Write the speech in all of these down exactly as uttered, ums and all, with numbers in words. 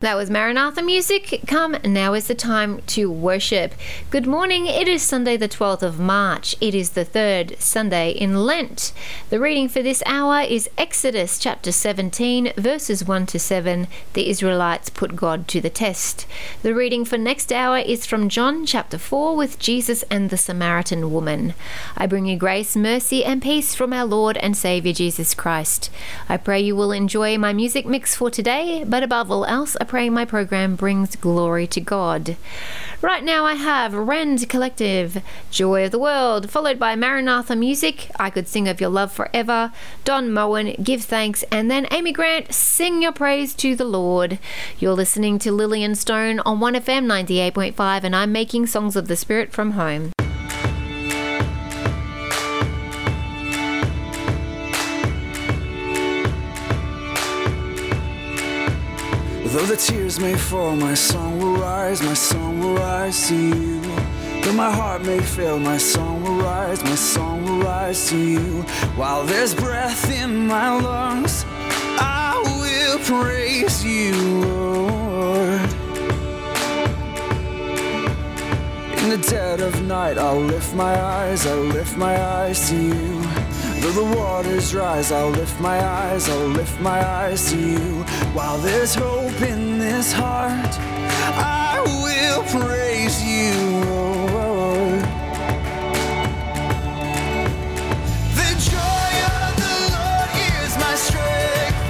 That was Maranatha Music. Come, now is the time to worship. Good morning. It is Sunday the twelfth of March. It is the third Sunday in Lent. The reading for this hour is Exodus chapter seventeen, verses one to seven. The Israelites put God to the test. The reading for next hour is from John chapter four with Jesus and the Samaritan woman. I bring you grace, mercy, and peace from our Lord and Saviour Jesus Christ. I pray you will enjoy my music mix for today, but above all else, I pray my program brings glory to God. Right now I have Rend Collective, Joy of the World, followed by Maranatha Music, I Could Sing of Your Love Forever, Don Moen, Give Thanks, and then Amy Grant, Sing Your Praise to the Lord. You're listening to Lillian Stone on one F M ninety-eight point five, and I'm making songs of the Spirit from home. Though the tears may fall, my song will rise, my song will rise to you. Though my heart may fail, my song will rise, my song will rise to you. While there's breath in my lungs, I will praise you, Lord. In the dead of night, I'll lift my eyes, I'll lift my eyes to you. Though the waters rise, I'll lift my eyes, I'll lift my eyes to you. While there's hope in this heart, I will praise you, Lord. The joy of the Lord is my strength.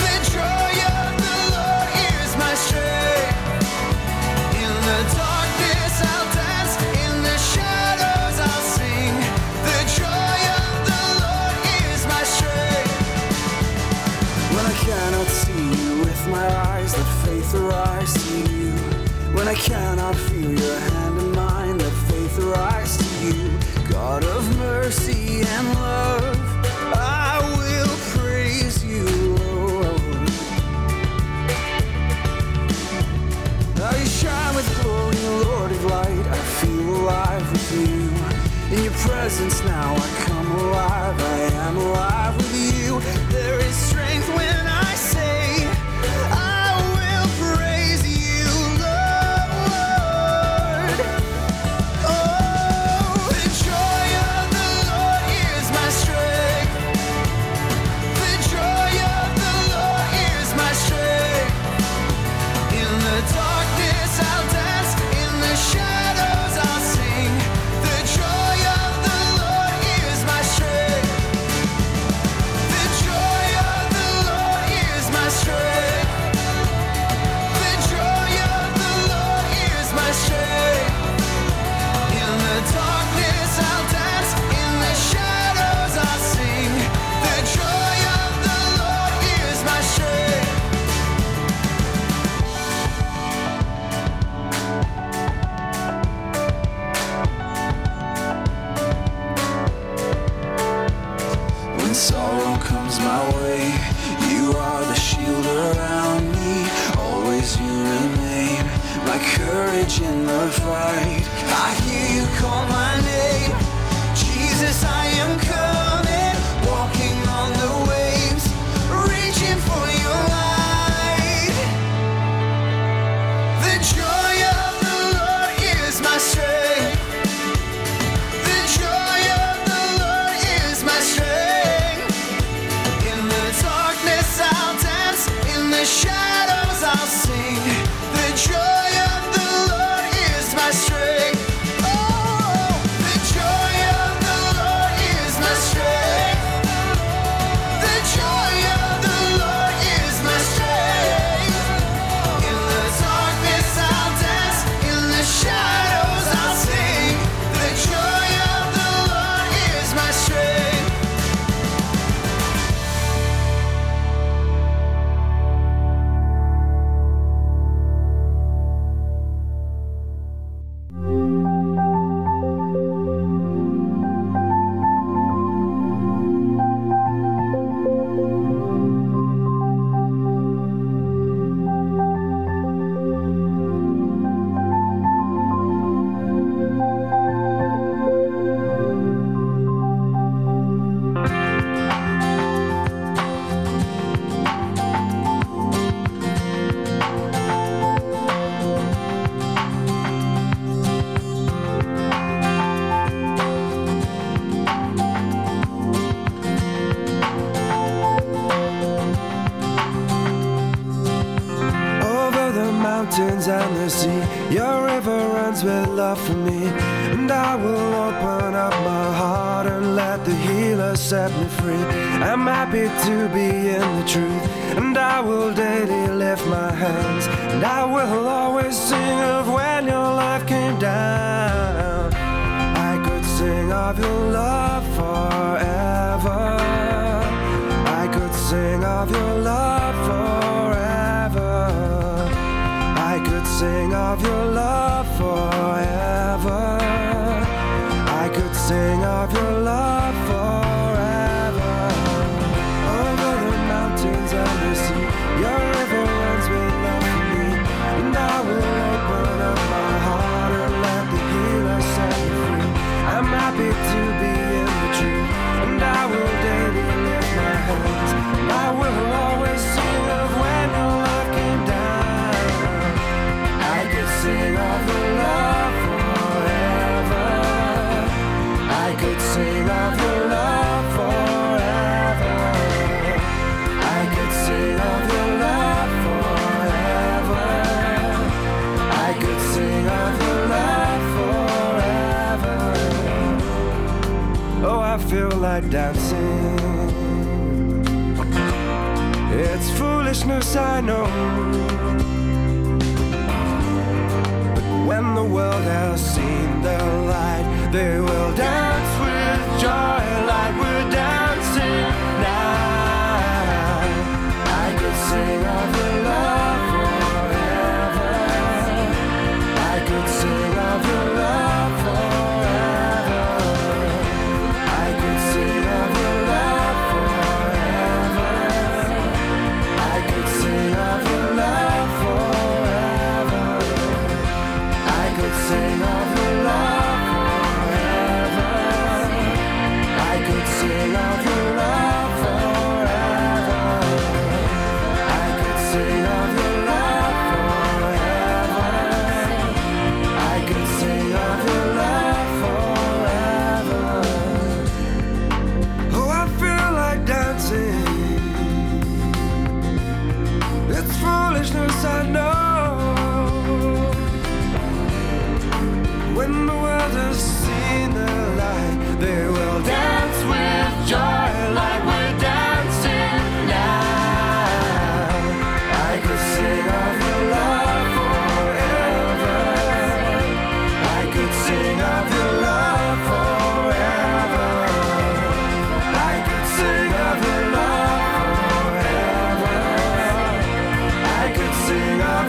The joy of the Lord is my strength. In the darkness I'll dance, in the shadows I'll sing. The joy cannot see you with my eyes, let faith arise to you. When I cannot feel your hand in mine, let faith arise to you. God of mercy and love, I will praise you, Lord. Now you shine with glory, Lord of light, I feel alive with you. In your presence now I come alive, I am alive with you. There is strength when in the fight, I hear you call my name, Jesus, I am coming, walking on the waves, reaching for your light. The joy of the Lord is my strength. The joy of the Lord is my strength. In the darkness I'll dance, in the shadows I'll sing. The joy love for me, and I will open up my heart and let the healer set me free. I'm happy to be in the truth, and I will daily lift my hands, and I will always sing of when your life came down. I could sing of your love forever. I could sing of your love forever. I could sing of your love forever. I could sing of your love forever. Over the mountains and the sea, your river runs with love for me, and I will open up my heart and let the healer set me free. I'm happy to be in the truth, and I will daily lift my hands, and I will always sing of when your love came down. I could sing of your love forever. I could sing of your love forever. I could sing of your love forever. I could sing of your love forever. Oh, I feel like dancing. It's foolishness, I know. When the world has seen the light, they will dance with joy like we're dancing now. I could sing of your love forever. I could sing of your love forever. I could sing of your love forever. I could sing of your love forever. I could sing of your love forever. I could sing of your love forever. I could sing of your love forever. I could sing of your love forever. Oh, I feel like dancing. It's foolishness, I know. When the world has seen the light, they will dance with joy like we're dancing now. I could sing of your love forever. I could sing of your love forever. I could sing of your love forever. I could sing of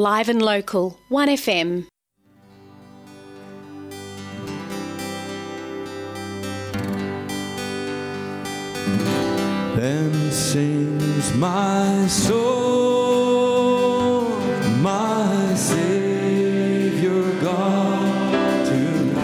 Live and local, one F M. Then sings my soul, my Savior God to me.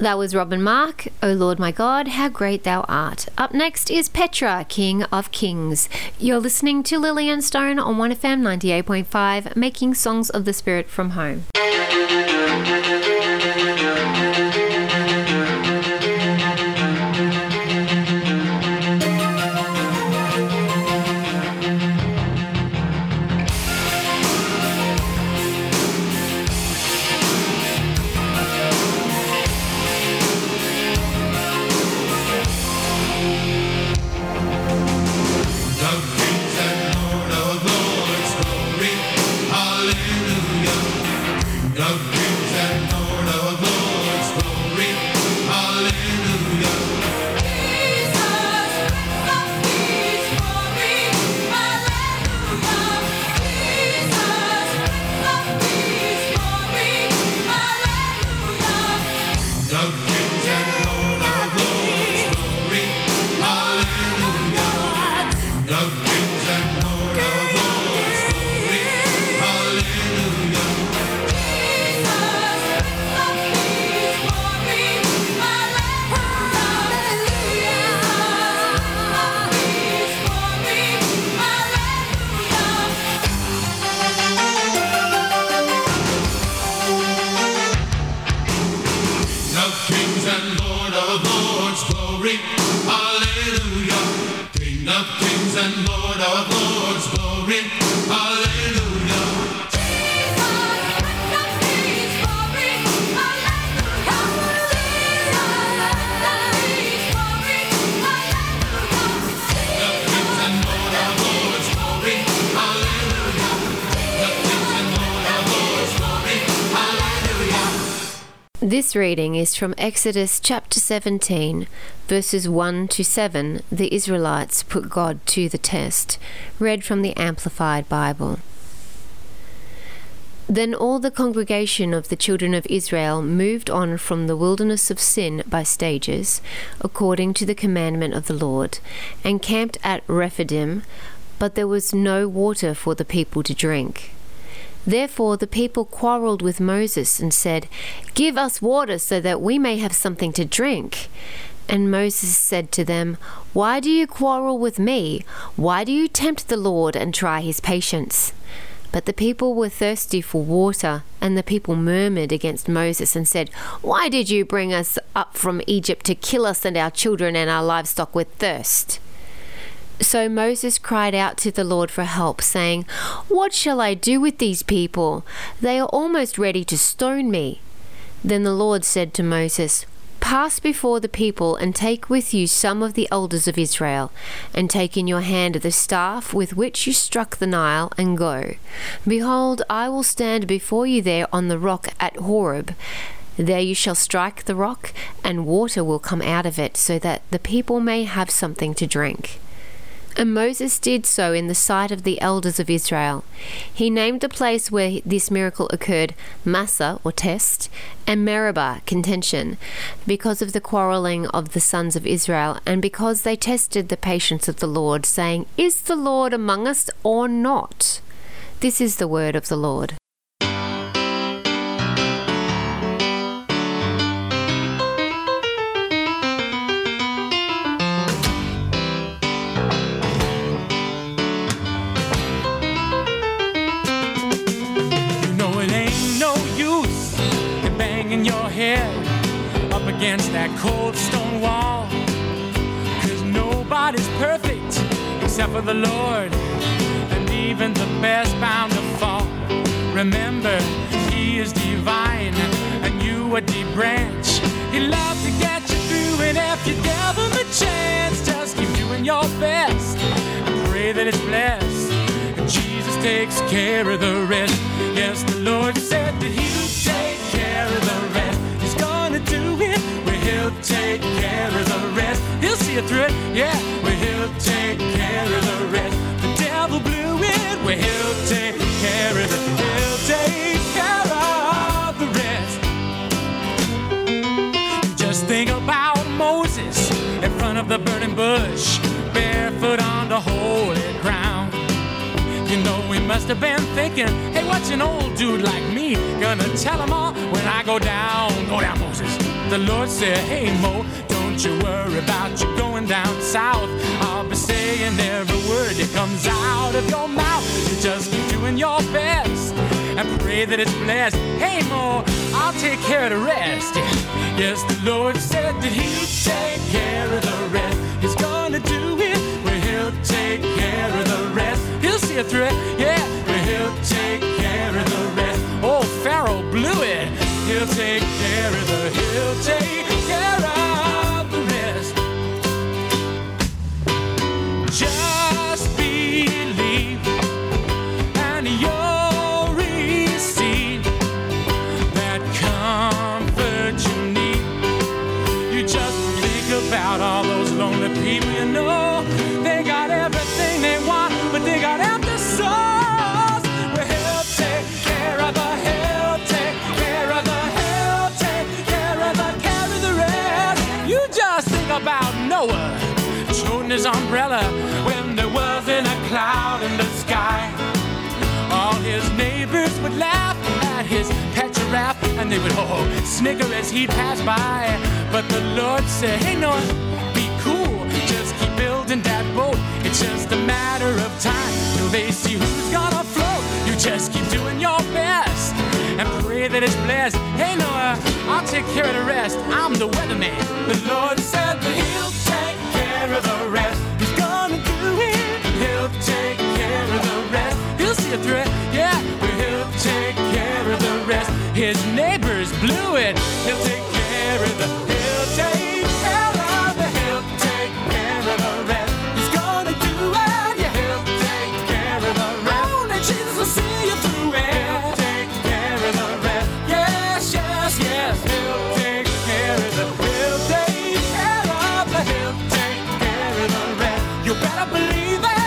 That was Robin Mark, O Lord My God, How Great Thou Art. Up next is Petra, King of Kings. You're listening to Lillian Stone on one F M ninety-eight point five, making songs of the spirit from home. This reading is from Exodus chapter seventeen, verses one to seven, The Israelites Put God to the Test, read from the Amplified Bible. Then all the congregation of the children of Israel moved on from the wilderness of Sin by stages, according to the commandment of the Lord, and camped at Rephidim, but there was no water for the people to drink. Therefore the people quarrelled with Moses and said, "Give us water so that we may have something to drink." And Moses said to them, "Why do you quarrel with me? Why do you tempt the Lord and try his patience?" But the people were thirsty for water, and the people murmured against Moses and said, "Why did you bring us up from Egypt to kill us and our children and our livestock with thirst?" So Moses cried out to the Lord for help, saying, "What shall I do with these people? They are almost ready to stone me." Then the Lord said to Moses, "Pass before the people and take with you some of the elders of Israel, and take in your hand the staff with which you struck the Nile, and go. Behold, I will stand before you there on the rock at Horeb. There you shall strike the rock, and water will come out of it, so that the people may have something to drink." And Moses did so in the sight of the elders of Israel. He named the place where this miracle occurred Massa, or test, and Meribah, contention, because of the quarrelling of the sons of Israel, and because they tested the patience of the Lord, saying, "Is the Lord among us or not?" This is the word of the Lord. Up against that cold stone wall, 'cause nobody's perfect except for the Lord, and even the best bound to fall. Remember, He is divine, and you a deep branch. He loves to get you through, and if you give Him a chance, just keep doing your best and pray that it's blessed. And Jesus takes care of the rest. Yes, the Lord said that He'll take care of the rest. He'll take care of the rest. He'll see you through it, yeah. Well, He'll take care of the rest. The devil blew it. Well, He'll take care of it. He'll take care of the rest. You just think about Moses in front of the burning bush, barefoot on the holy ground. You know he must have been thinking, "Hey, what's an old dude like me gonna tell 'em all when I go down?" Go down, Moses. The Lord said, hey, Mo, don't you worry about you going down south. I'll be saying every word that comes out of your mouth. You just keep doing your best and pray that it's blessed. Hey, Mo, I'll take care of the rest. Yes, the Lord said that he'll take care of the rest. He's gonna do it. Well, he'll take care of the rest. He'll see it through it. Yeah, well, he'll take care of the rest. Oh, Pharaoh blew it. He'll take care of the, he'll take care of the rest. Just believe and you'll receive that comfort you need. You just think about all those lonely people you know. They got everything they want, but they got empty souls. Well, he'll take care of the, he'll take care of the, he'll take care of the, carry the rest. You just think about Noah toting his umbrella when there wasn't a cloud in the sky. All his neighbors would laugh at his pet giraffe, and they would ho-ho snicker as he'd pass by. But the Lord said, hey Noah, be cool, just keep building that boat. It's just a matter of time till they see who's gonna float. You just keep doing your best and pray that it's blessed. Hey Noah, I'll take care of the rest. I'm the weatherman. The Lord said that he'll take care of the rest. He's gonna do it. He'll take care of the rest. He'll see it through it. Yeah, but he'll take care of the rest. His neighbors blew it. He'll take care of the, he'll take care of the, he'll take care of the rest. He's gonna do it. Yeah, he'll take care of the rest. Only Jesus will see you through it. He'll take care of the rest. Yes, yes, yes. He'll take care of the, he'll take care of the, he'll take care of the rest. You better believe it.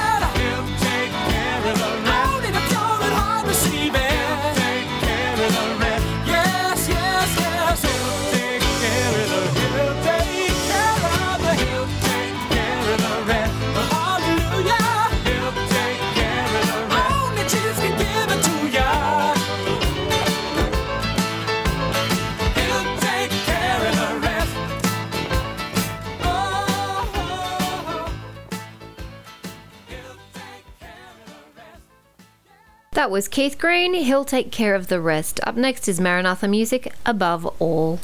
That was Keith Green, He'll Take Care of the Rest. Up next is Maranatha Music, Above All.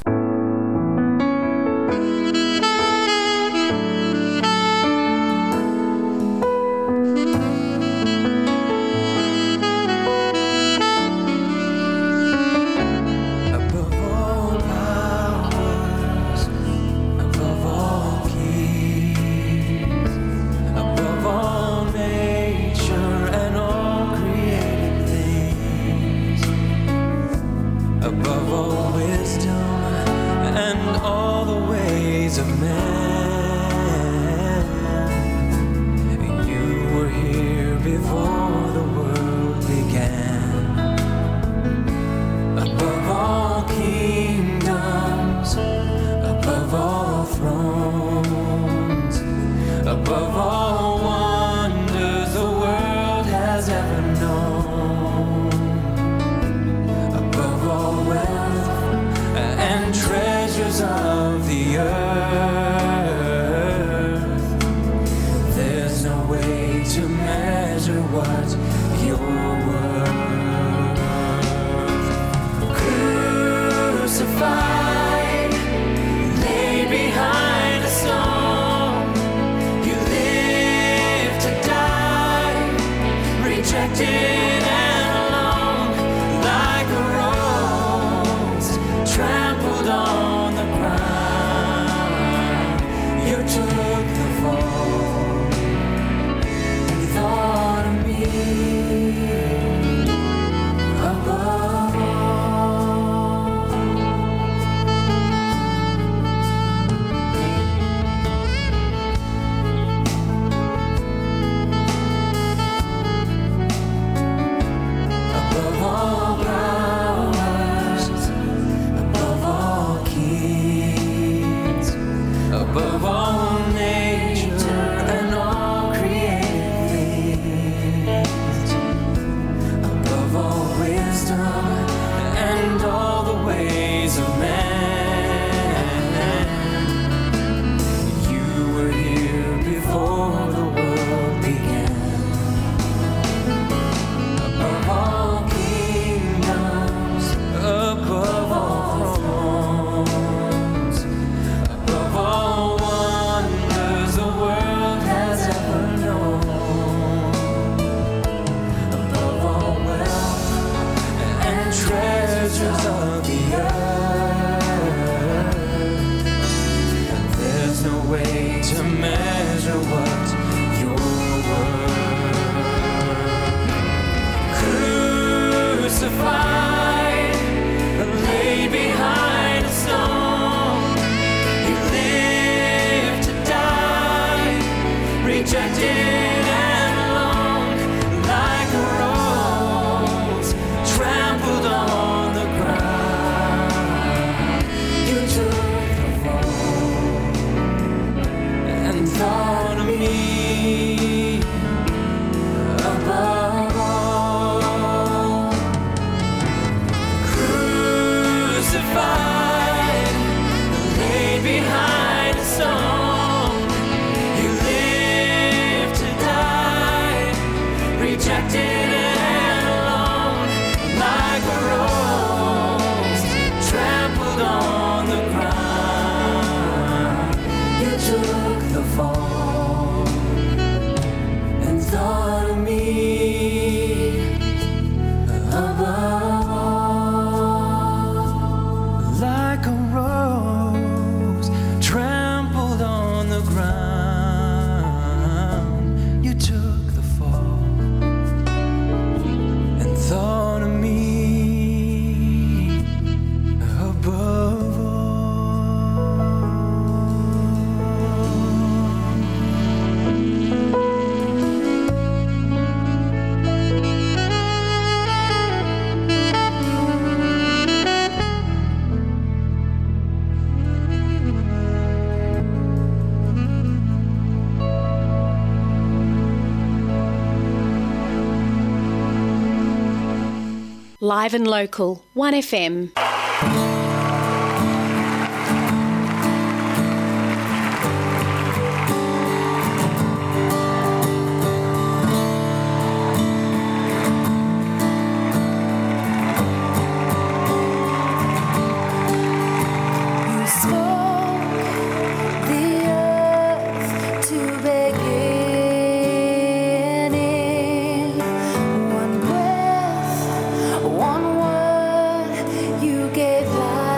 Trampled on the ground. treasures of the earth. There's no way to measure what you're worth. Crucified, laid behind a stone. You live to die, rejected. Live and local, one F M. Gave life.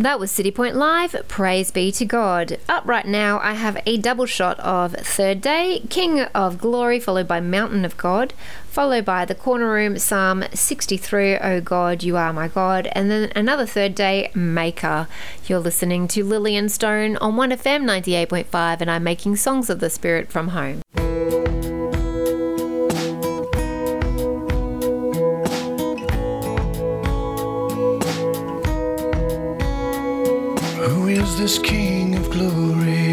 That was City Point Live, praise be to God. Up right now, I have a double shot of Third Day, King of Glory, followed by Mountain of God, followed by The Corner Room, Psalm sixty-three, O God, You Are My God, and then another Third Day, Maker. You're listening to Lillian Stone on one F M ninety-eight point five, and I'm making Songs of the Spirit from home. Who is this King of Glory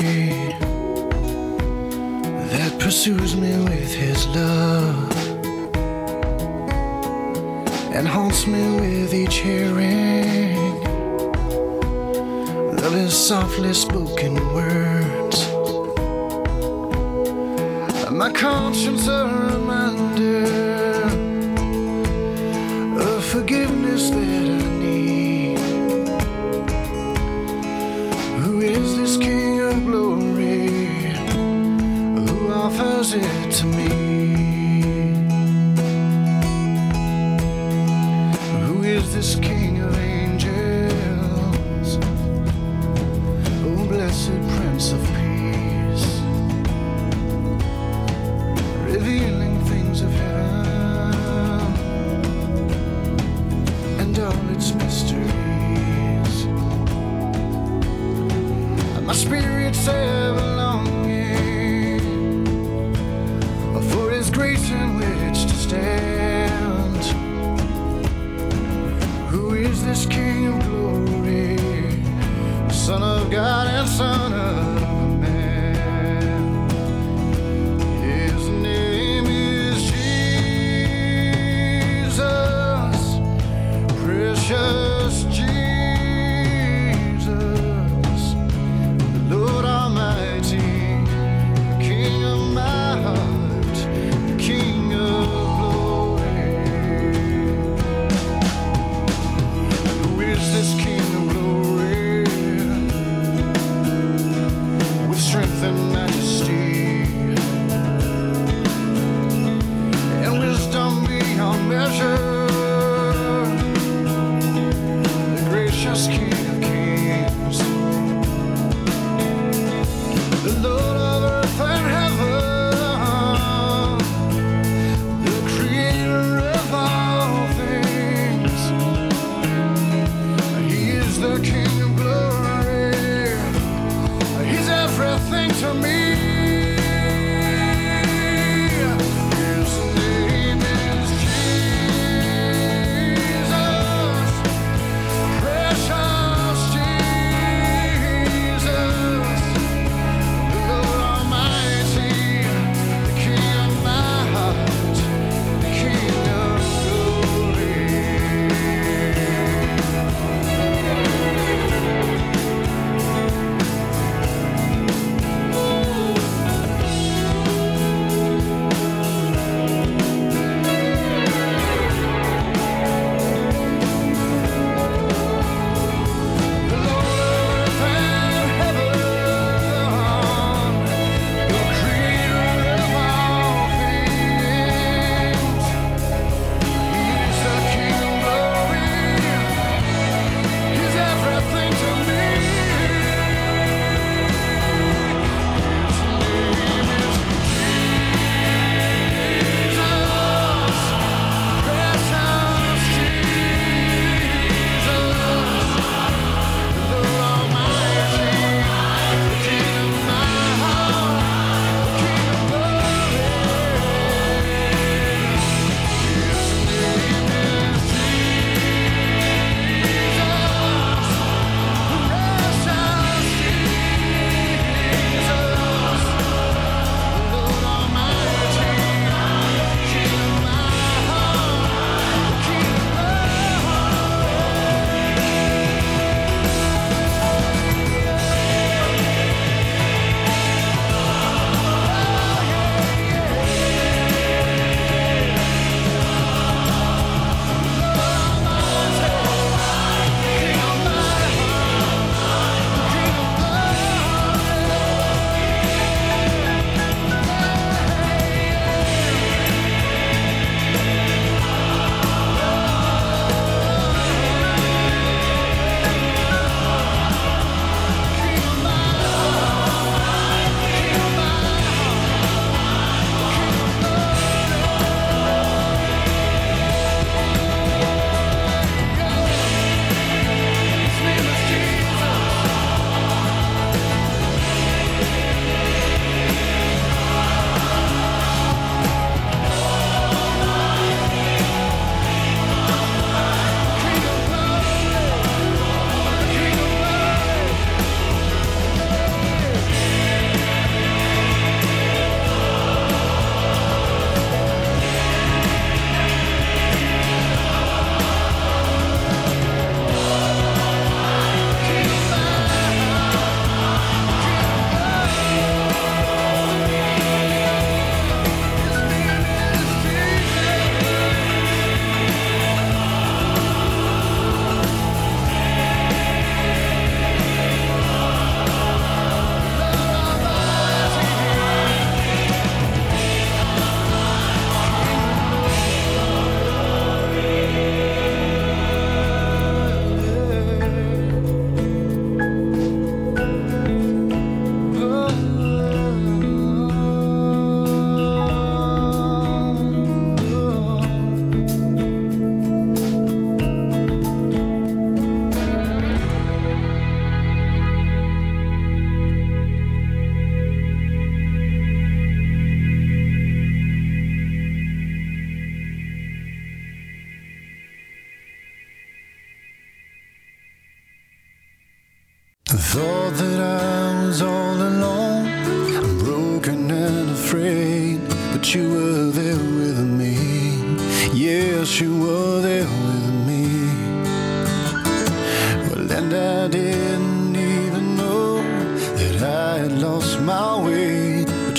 that pursues me with his love? And haunts me with each hearing of his softly spoken words. My conscience a reminder of forgiveness that I need. Who is this King of Glory? Who offers it to me? This King of Angels, oh blessed Prince of Peace, revealing things of heaven and all its mysteries. My spirit's ever longing for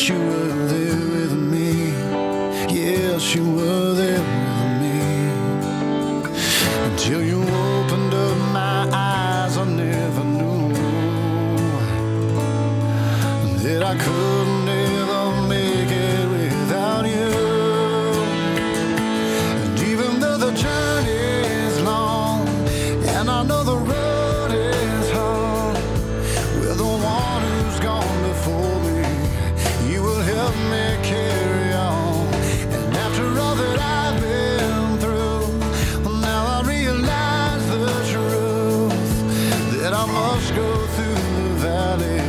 you were there with me. Yes, you were there with me. Until you opened up my eyes, I never knew that I couldn't ever make it without you. And even though the journey is long, and I know the road is hard, with the one who's gone before me, you will help me carry on. And after all that I've been through, now I realize the truth, that I must go through the valley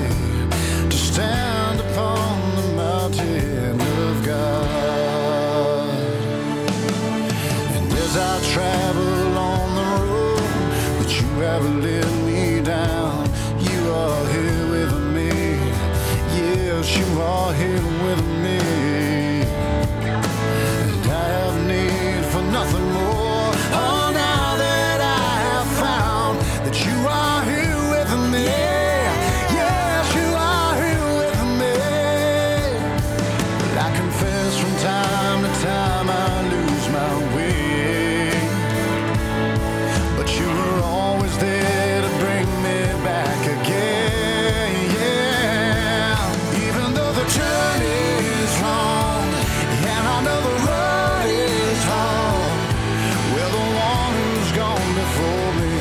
to stand upon the mountain of God. And as I travel on the road that you have led me down, you are here with me. Yes, you are here with me. And I have need for nothing more. Oh, now that I have found that you are here with me. Yes, you are here with me. But I confess from time to time I lose my way. But you were always there to bring me back again. Yeah. Even though the journey is long, and I know the road is hard, well, the one who's gone before me,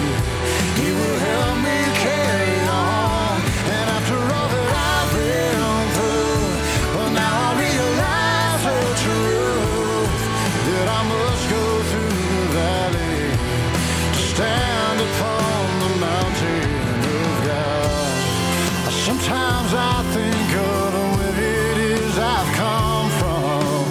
he will help me carry on. And after all that I've been through, well, now I realize the truth, that I must go through the valley to stand upon the mountain of God. Sometimes I think of where it is I've come from,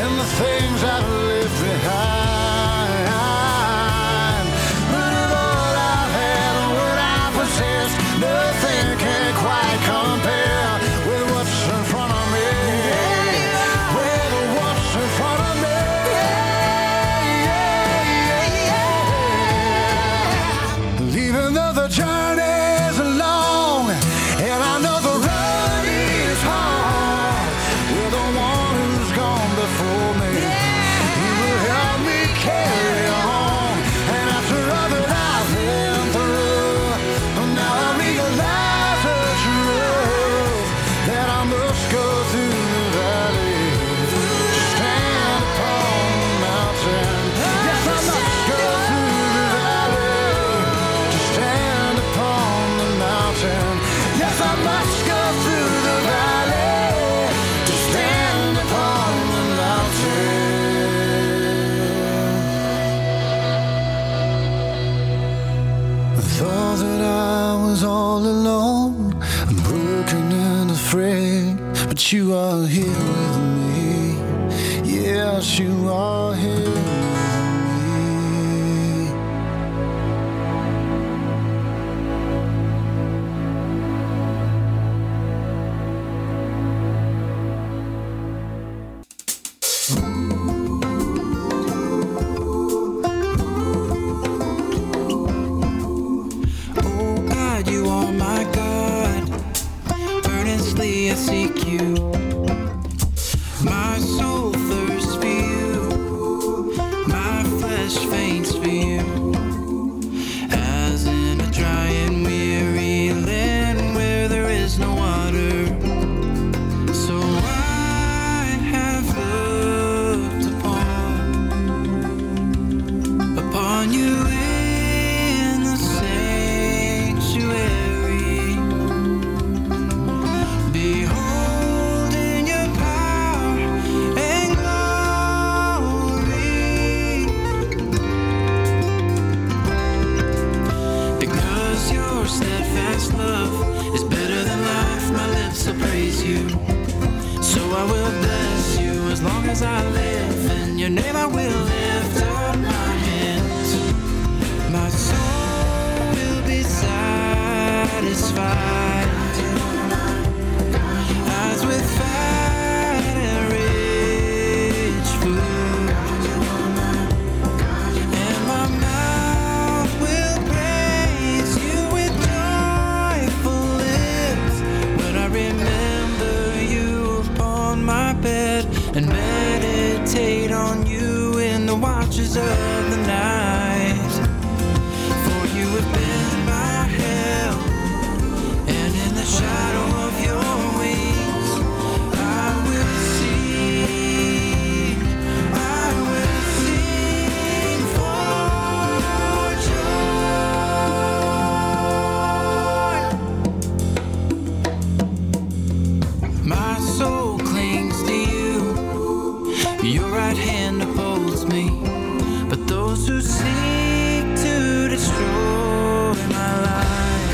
and the things I've left behind. But of all I've had and what I possess, nothing can quite compare with what's in front of me. With what's in front of me. And even though the journey is long, and I know the road is hard, you're the one who's gone before me. You will help me carry on. And after all that I've been through, now I realize the truth, that I must go through the valley to stand upon the mountain. Yes, I must go through the valley to stand upon the mountain. Yes, I must go through the valley to stand upon the mountain. I thought that I was all alone, I'm broken and afraid, but you are here with me. Yes, you are here with me. Oh God, you are my God. Earnestly I seek you. My soul thirsts for you. My flesh faints for you. As in a dry and weary land where there is no water. So I have looked upon, upon you in the sanctuary. Beholding your power and glory, because your steadfast love is better than life, my lips will praise you. So I will bless you as long as I live, in your name I will lift up my hands. My soul will be satisfied, eyes with fat and rich food, and my mouth will praise you with joyful lips when I remember and meditate on you in the watches of the night. For you have been my help, and in the shadow of your wings I will sing, I will sing for joy. My soul clings to you, your right hand upholds me, but those who seek to destroy my life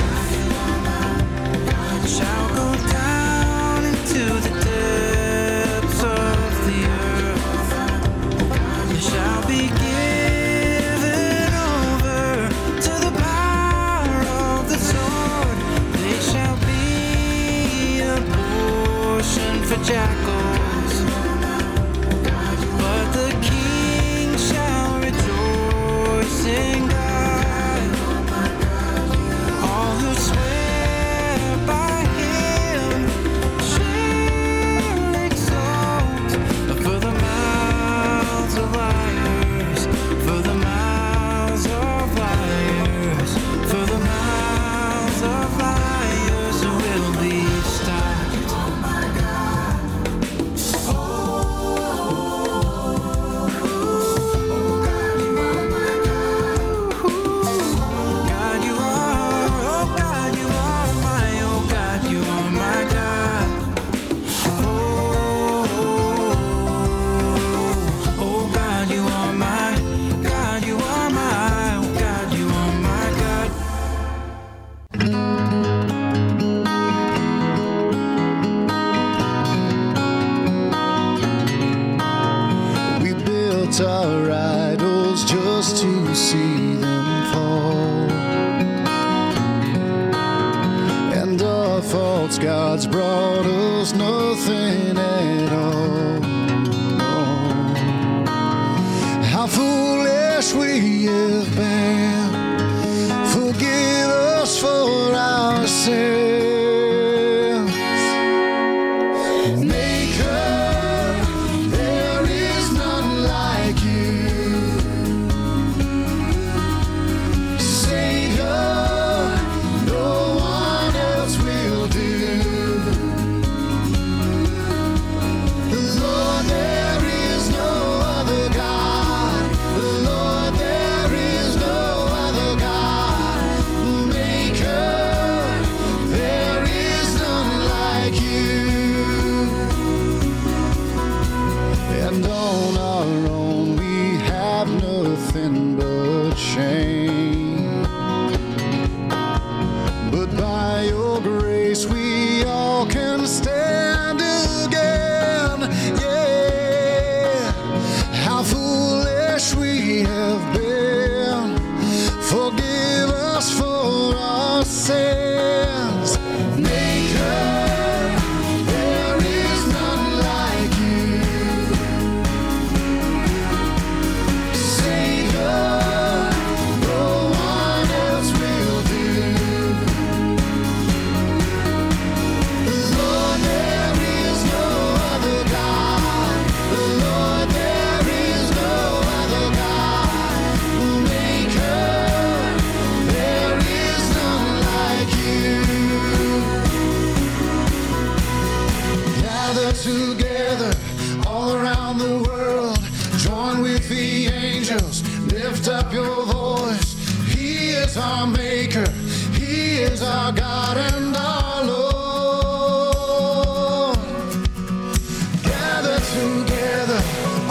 shall go down into the depths of the earth. They shall be given over to the power of the sword. They shall be a portion for jackals, but the king shall rejoice in God. All who swear by him shall exalt, for the mouths of liars, for the mouths of liars, for the mouths of liars will be stopped. God, you are, oh God, you are my, oh God, you are my God. Oh, oh God, you are my, God, you are my, oh God, you are my God. We built our idols just to see them fall, and our false gods brought us nothing at all. No. How foolish we have been! Forgive us for our sins. Maker, there is none like you. Savior, no one else will do. Lord, there is no other God. Lord, there is no other God. Maker, there is none like you. And on our own we have nothing but shame, but by your grace we all can stand again. Yeah, how foolish we have been. Forgive us for our sins. Maker, there is none like you. Savior, no one else will do. Lord, there is no other God. Lord, there is no other God. Maker, there is none like you. Gather together all around the world, join with the angels, lift up your voice. He is our maker, he is our God and our Lord. Gather together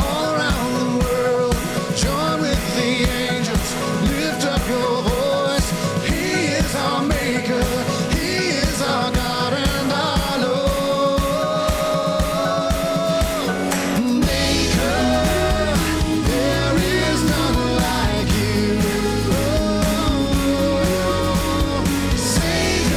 all around the world, join with the angels, lift up your voice. He is our maker, he is our God and our Lord. Maker, there is none like you. Savior,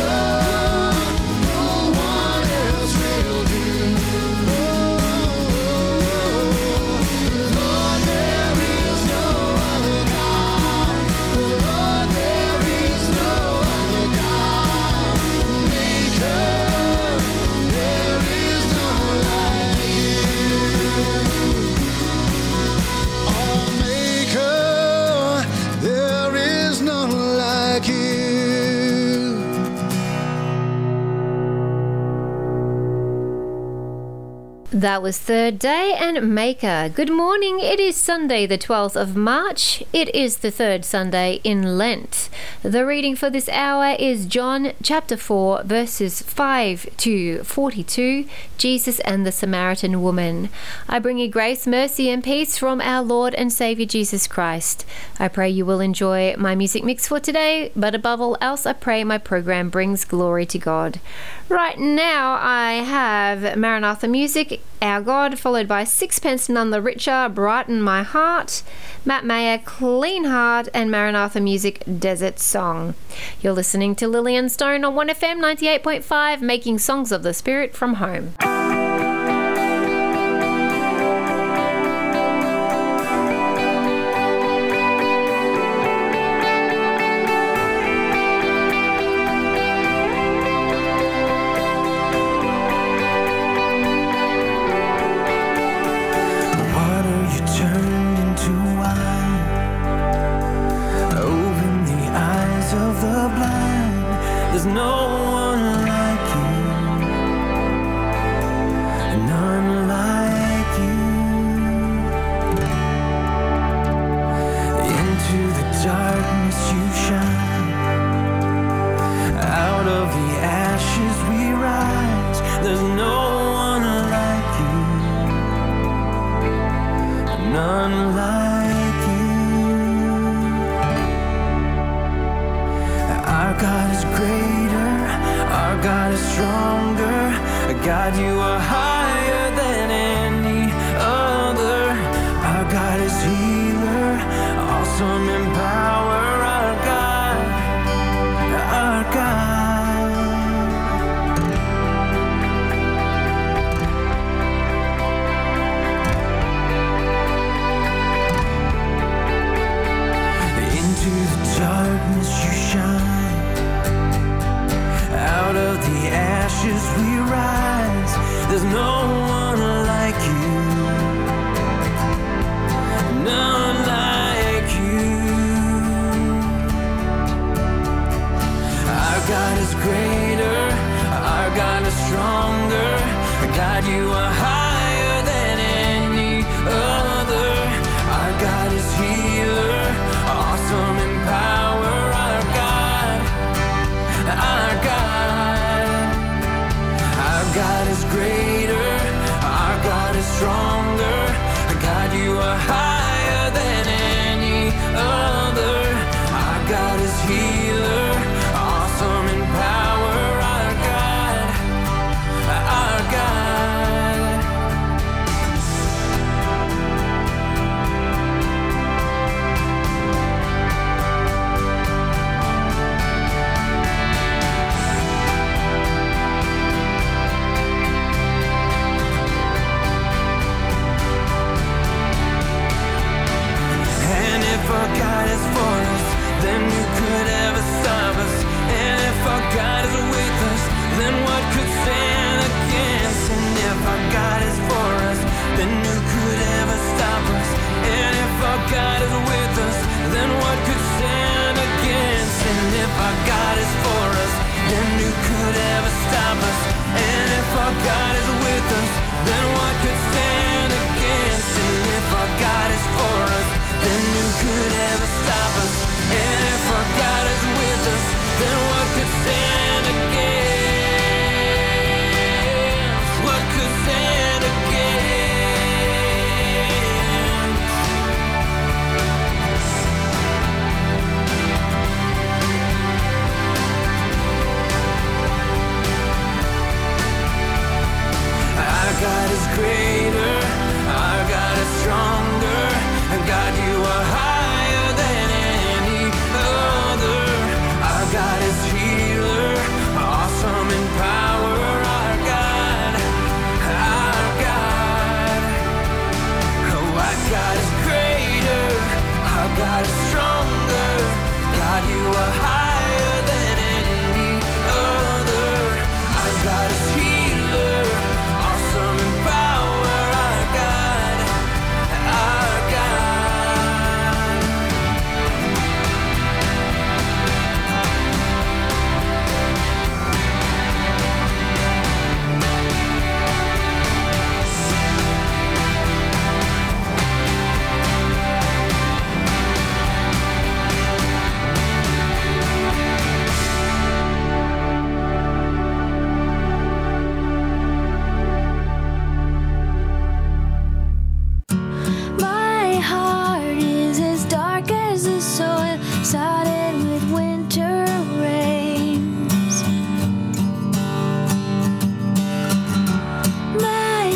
That was Third Day and Maker. Good morning. It is Sunday the twelfth of March. It is the third Sunday in Lent. The reading for this hour is John chapter four verses five to forty-two, Jesus and the Samaritan Woman. I bring you grace, mercy and peace from our Lord and Saviour Jesus Christ. I pray you will enjoy my music mix for today, but above all else I pray my program brings glory to God. Right now I have Maranatha Music, Our God, followed by Sixpence None the Richer, Brighten My Heart, Matt Maher, Clean Heart, and Maranatha Music, Desert Song. You're listening to Lillian Stone on one F M ninety-eight point five, making songs of the Spirit from home. Power.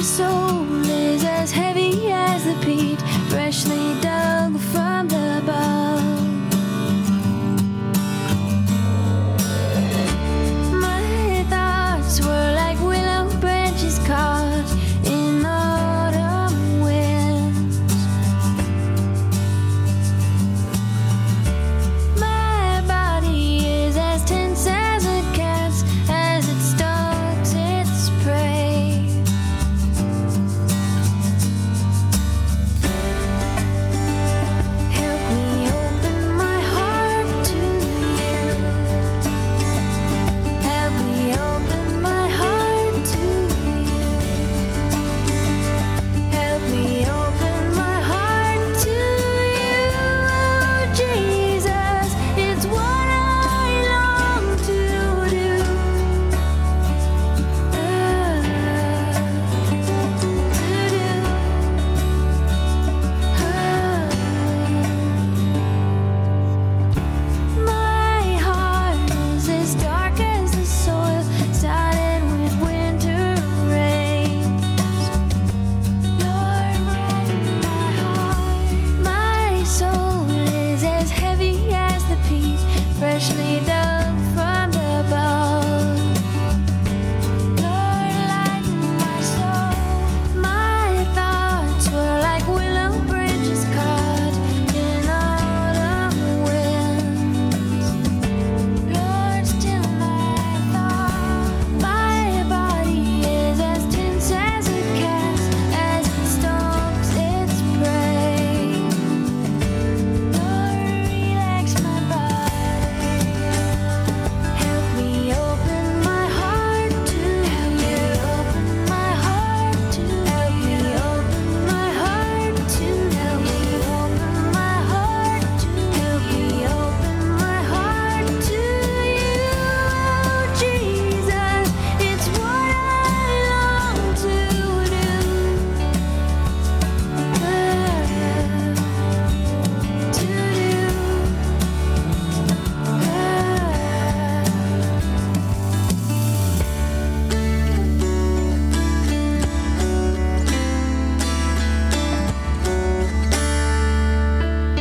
soul is as heavy as the peat freshly dug from the bog. My thoughts were like willow branches caught in autumn winds. My body is as tense as a cat's as it stalks its prey. Help me open my heart to you. Help me open my heart to you. Help me open my heart to you, Jesus. It's what I long to do. My heart is as dark as the soil, sodded with winter rains. Lord, rend my heart. My soul is as heavy as the peat, freshly dug from the bog. Lord, lighten my soul. My thoughts were like willow branches caught in autumn winds. Lord, still my thoughts. My body is as tense as a cat's as it stalks its prey. Lord, relax my body. Help me open my heart to help you. Open my heart to help me. Open my heart to help me. Open my heart to help me. Open my heart to you, oh Jesus. It's what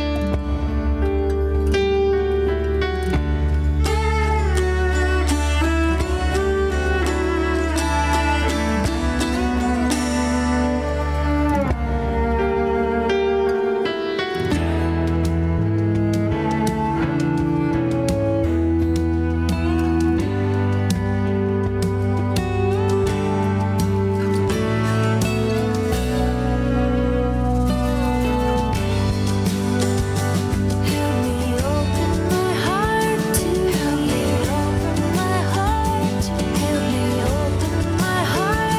I long to do. Ah, to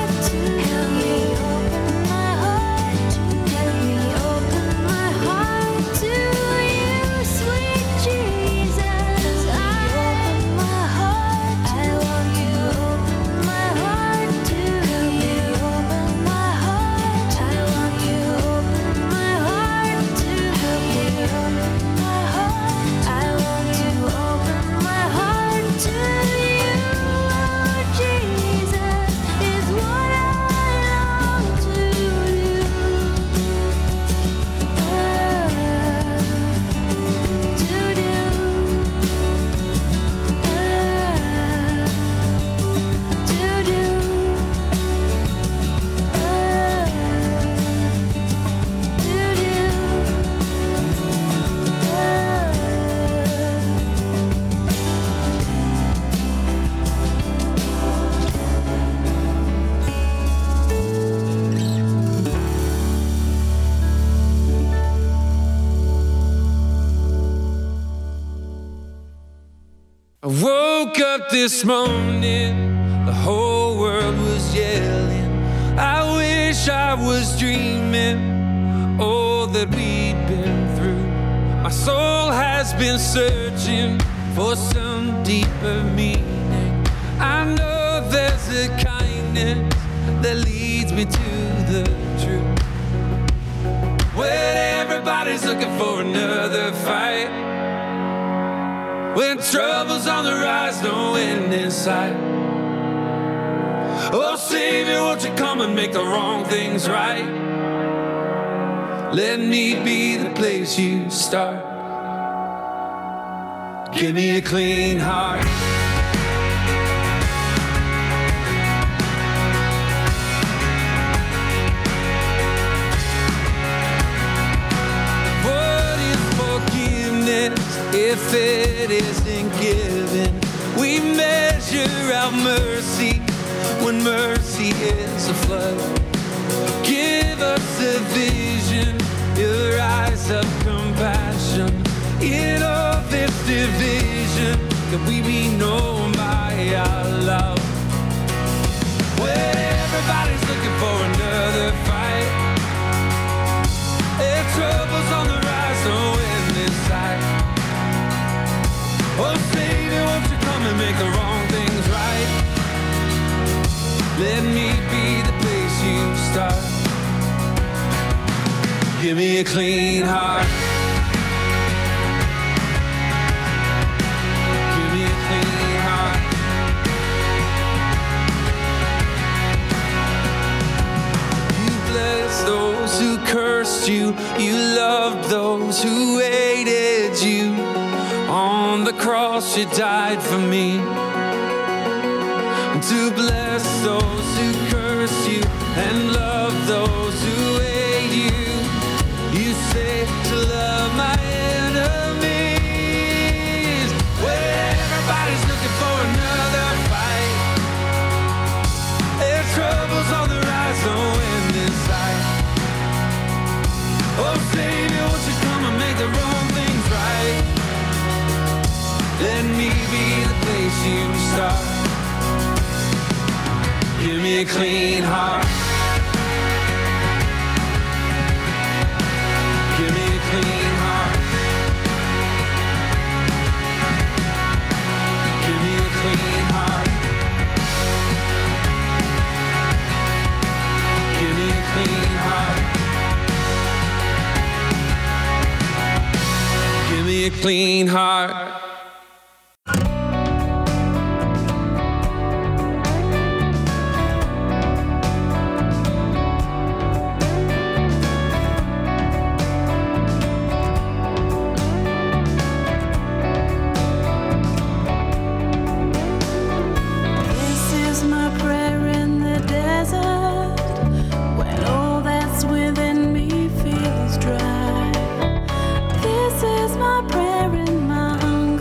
do. Ah. Help me open my heart to help me open my heart to help me open my heart to help me open my heart to help me open my heart to you, sweet Jesus. I open my heart. I want you open my heart to help me open my heart. I want you open my heart to help me open my heart. I want you open my heart to you, oh Jesus. Is what I long to do. Ah, to do. Ah, to do. Ah, to do. I woke up this morning, the whole world was yelling. I wish I was dreaming, all that we'd been through. My soul has been searching for some deeper meaning. I know there's a kindness that leads me to the truth. When everybody's looking for another fight, when trouble's on the rise, no end in sight. Oh, Savior, won't you come and make the wrong things right? Let me be the place you start. Give me a clean heart. If it isn't given, we measure out mercy when mercy is a flood. Give us a vision, your eyes of compassion. In all this division, that we be known by our love. When everybody's looking for another fight, their troubles on the rise, don't win this sight. Oh, Savior, won't you come and make the wrong things right? Let me be the place you start. Give me a clean heart. Give me a clean heart. You blessed those who cursed you. You loved those who hated you. On the cross you died for me, to bless those who curse you and love those who hate you. You say to love my enemies. When everybody's looking for another fight, there's troubles on the rise, no end in sight. Oh, Savior, won't you come and make the wrong things right? Let me be the place you start. Give me a clean heart. Give me a clean heart. Give me a clean heart. Give me a clean heart. Give me a clean heart. This is my prayer in my own.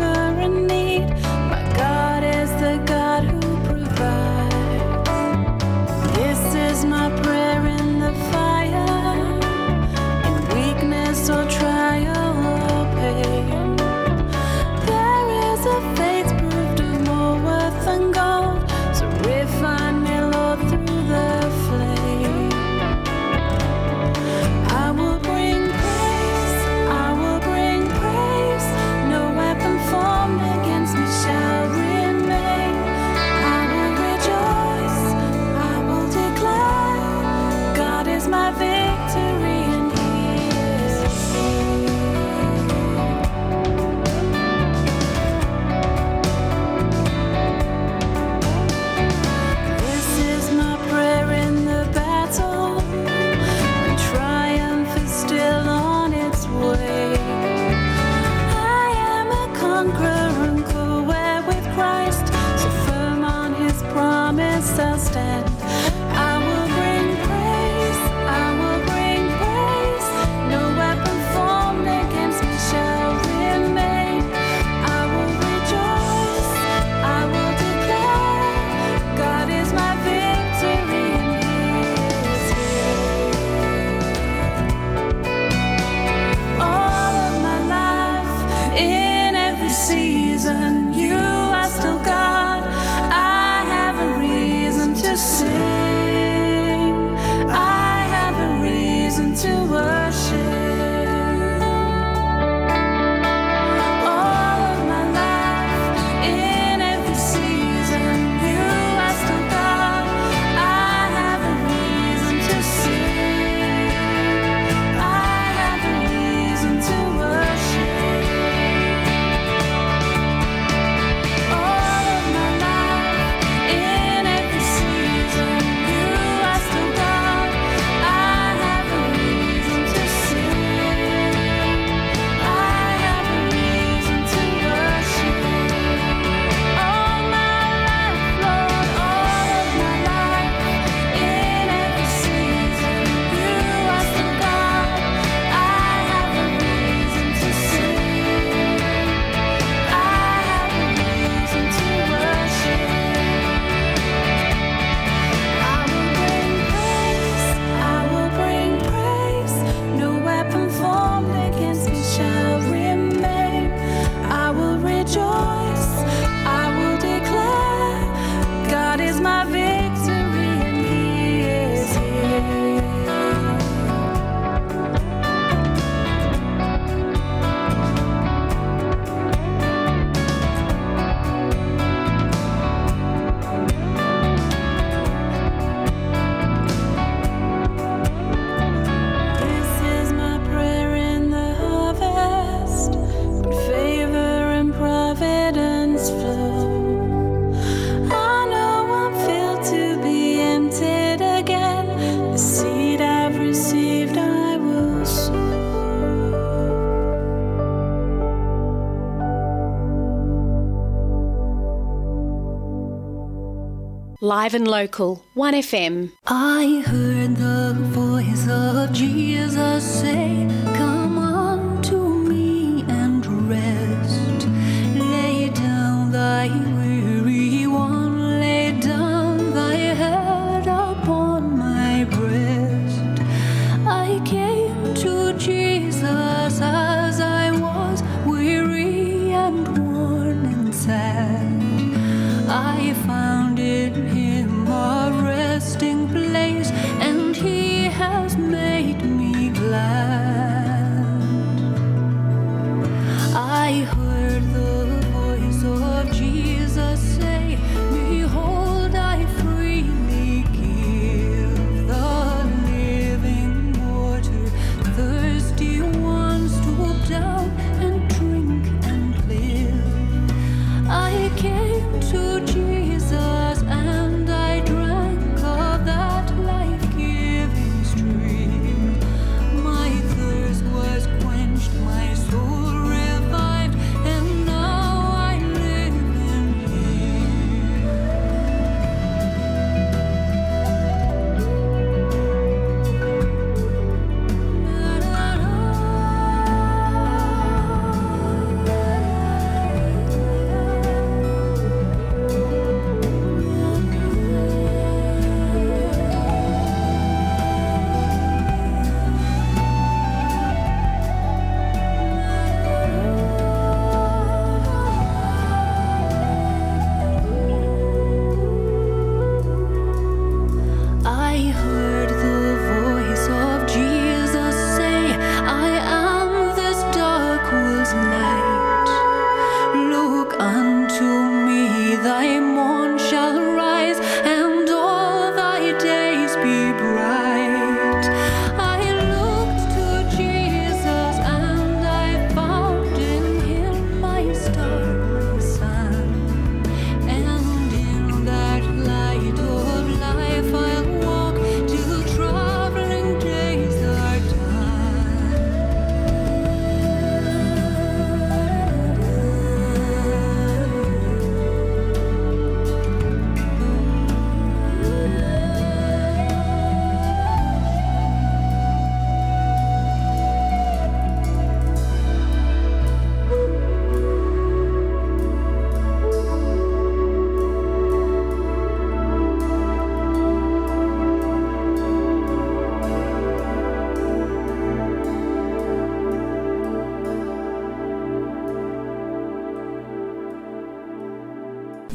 live and local, one F M. I heard the voice of Jesus say, come unto me and rest. Lay down thy weary one, lay down thy head upon my breast. I came to Jesus as I was weary and worn and sad. I found in him a resting place, and he has made me glad. I heard the voice of Jesus say, behold, I freely give the living water. Thirsty ones stoop down and drink and live. I came to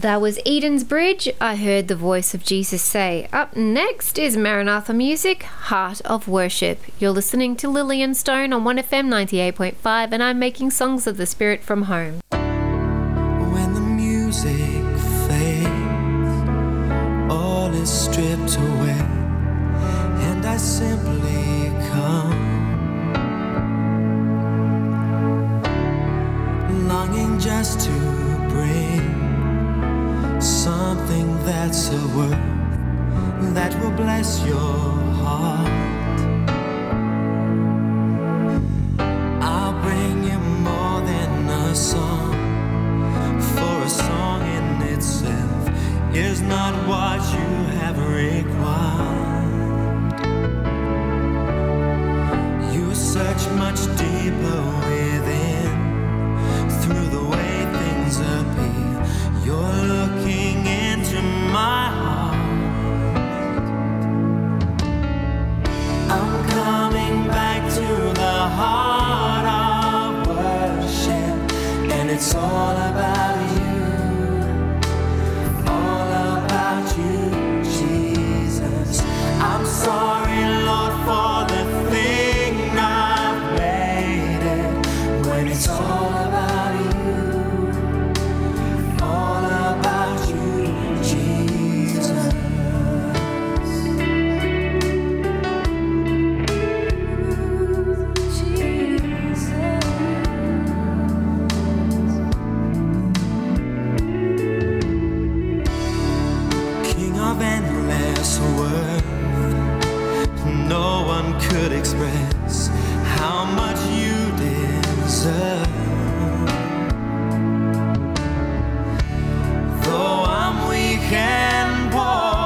That was Eden's Bridge, I heard the voice of Jesus say. Up next is Maranatha Music, Heart of Worship. You're listening to Lillian Stone on one F M ninety-eight point five, and I'm making songs of the Spirit from home. When the music fades, all is stripped away, and I simply come, longing just to bring something that's a word that will bless your heart. I'll bring you more than a song, for a song in itself is not what you have required. You search much deeper within through the way things appear. You're looking into my heart. I'm coming back to the heart of worship, and it's all about you, all about you, Jesus. I'm sorry, Lord, for the thing I've made it, when it's all about you. No one could express how much you deserve. Though I'm weak and poor,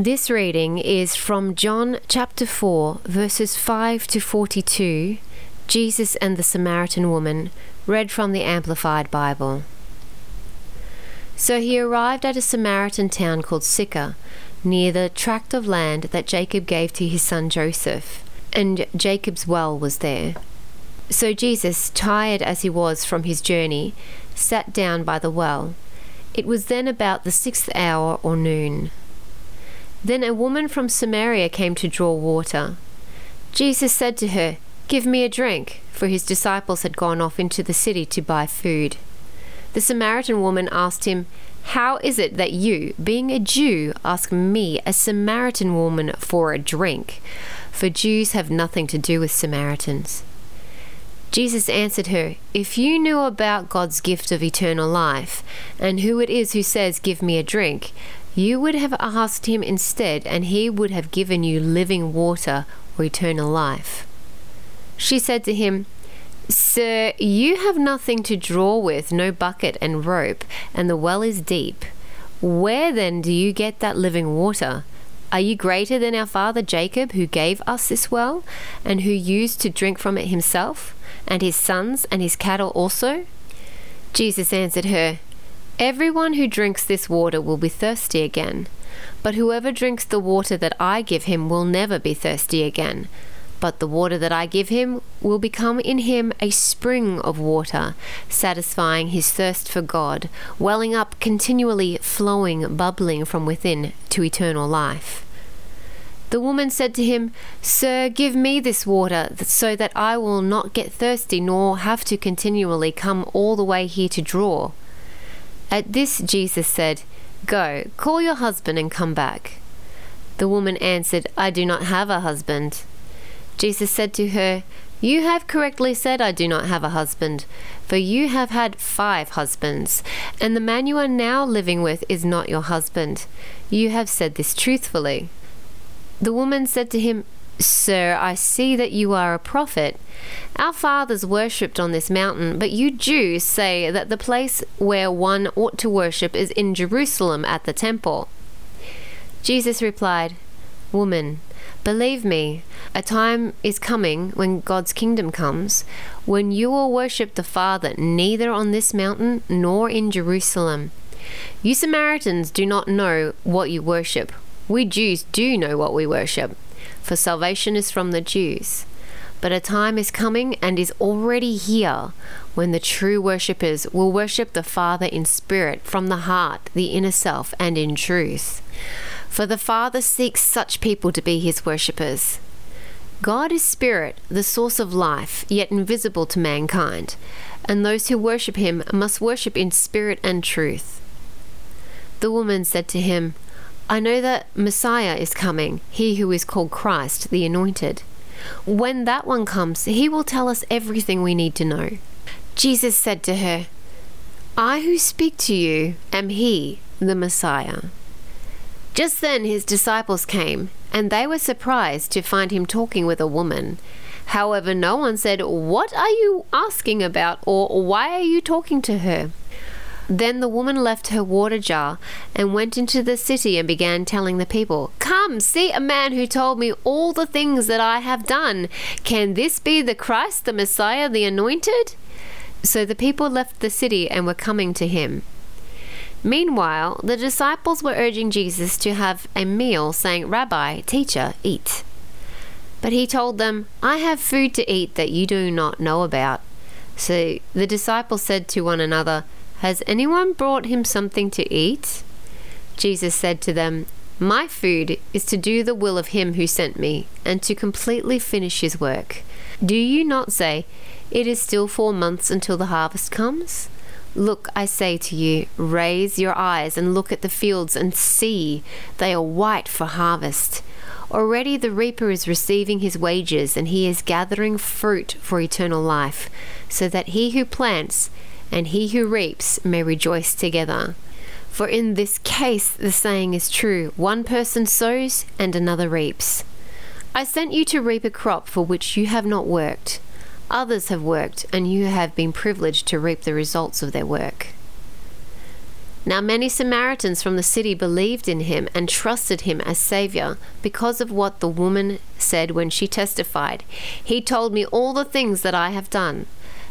This reading is from John chapter four, verses five to forty-two, Jesus and the Samaritan Woman, read from the Amplified Bible. So he arrived at a Samaritan town called Sychar, near the tract of land that Jacob gave to his son Joseph, and Jacob's well was there. So Jesus, tired as he was from his journey, sat down by the well. It was then about the sixth hour or noon. Then a woman from Samaria came to draw water. Jesus said to her, "Give me a drink," for his disciples had gone off into the city to buy food. The Samaritan woman asked him, "How is it that you, being a Jew, ask me, a Samaritan woman, for a drink? For Jews have nothing to do with Samaritans." Jesus answered her, "If you knew about God's gift of eternal life, and who it is who says, 'Give me a drink,' you would have asked him instead, and he would have given you living water or eternal life." She said to him, "Sir, you have nothing to draw with, no bucket and rope, and the well is deep. Where then do you get that living water? Are you greater than our father Jacob, who gave us this well, and who used to drink from it himself, and his sons and his cattle also?" Jesus answered her, "Everyone who drinks this water will be thirsty again, but whoever drinks the water that I give him will never be thirsty again. But the water that I give him will become in him a spring of water, satisfying his thirst for God, welling up continually, flowing, bubbling from within to eternal life." The woman said to him, "Sir, give me this water so that I will not get thirsty nor have to continually come all the way here to draw." At this Jesus said, "Go, call your husband and come back." The woman answered, "I do not have a husband." Jesus said to her, "You have correctly said, 'I do not have a husband,' for you have had five husbands, and the man you are now living with is not your husband. You have said this truthfully." The woman said to him, "Sir, I see that you are a prophet. Our fathers worshipped on this mountain, but you Jews say that the place where one ought to worship is in Jerusalem at the temple." Jesus replied, "Woman, believe me, a time is coming when God's kingdom comes, when you will worship the Father neither on this mountain nor in Jerusalem. You Samaritans do not know what you worship. We Jews do know what we worship, for salvation is from the Jews. But a time is coming and is already here when the true worshippers will worship the Father in spirit, from the heart, the inner self, and in truth. For the Father seeks such people to be his worshippers. God is spirit, the source of life, yet invisible to mankind, and those who worship him must worship in spirit and truth. The woman said to him, I know that Messiah is coming, he who is called Christ, the Anointed. When that one comes, he will tell us everything we need to know. Jesus said to her, I who speak to you am he, the Messiah. Just then his disciples came, and they were surprised to find him talking with a woman. However, no one said, What are you asking about, or why are you talking to her? Then the woman left her water jar and went into the city and began telling the people, Come, see a man who told me all the things that I have done. Can this be the Christ, the Messiah, the Anointed? So the people left the city and were coming to him. Meanwhile, the disciples were urging Jesus to have a meal, saying, Rabbi, teacher, eat. But he told them, I have food to eat that you do not know about. So the disciples said to one another, Has anyone brought him something to eat? Jesus said to them, My food is to do the will of him who sent me, and to completely finish his work. Do you not say, It is still four months until the harvest comes? Look, I say to you, raise your eyes and look at the fields and see, they are white for harvest. Already the reaper is receiving his wages, and he is gathering fruit for eternal life, so that he who plants and he who reaps may rejoice together. For in this case the saying is true, one person sows and another reaps. I sent you to reap a crop for which you have not worked. Others have worked, and you have been privileged to reap the results of their work. Now many Samaritans from the city believed in him and trusted him as Saviour because of what the woman said when she testified, He told me all the things that I have done.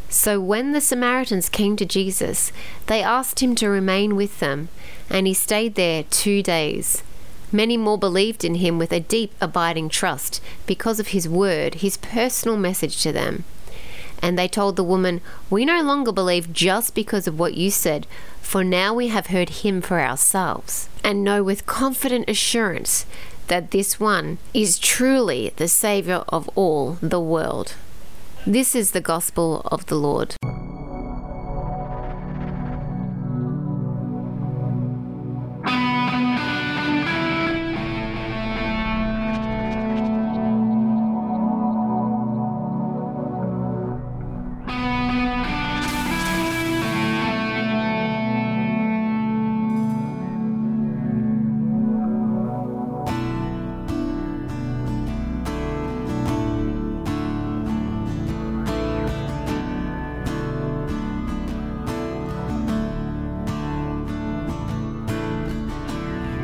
So when the Samaritans came to Jesus, they asked him to remain with them, and he stayed there two days. Many more believed in him with a deep, abiding trust because of his word, his personal message to them. And they told the woman, We no longer believe just because of what you said, for now we have heard him for ourselves, and know with confident assurance that this one is truly the Saviour of all the world. This is the gospel of the Lord.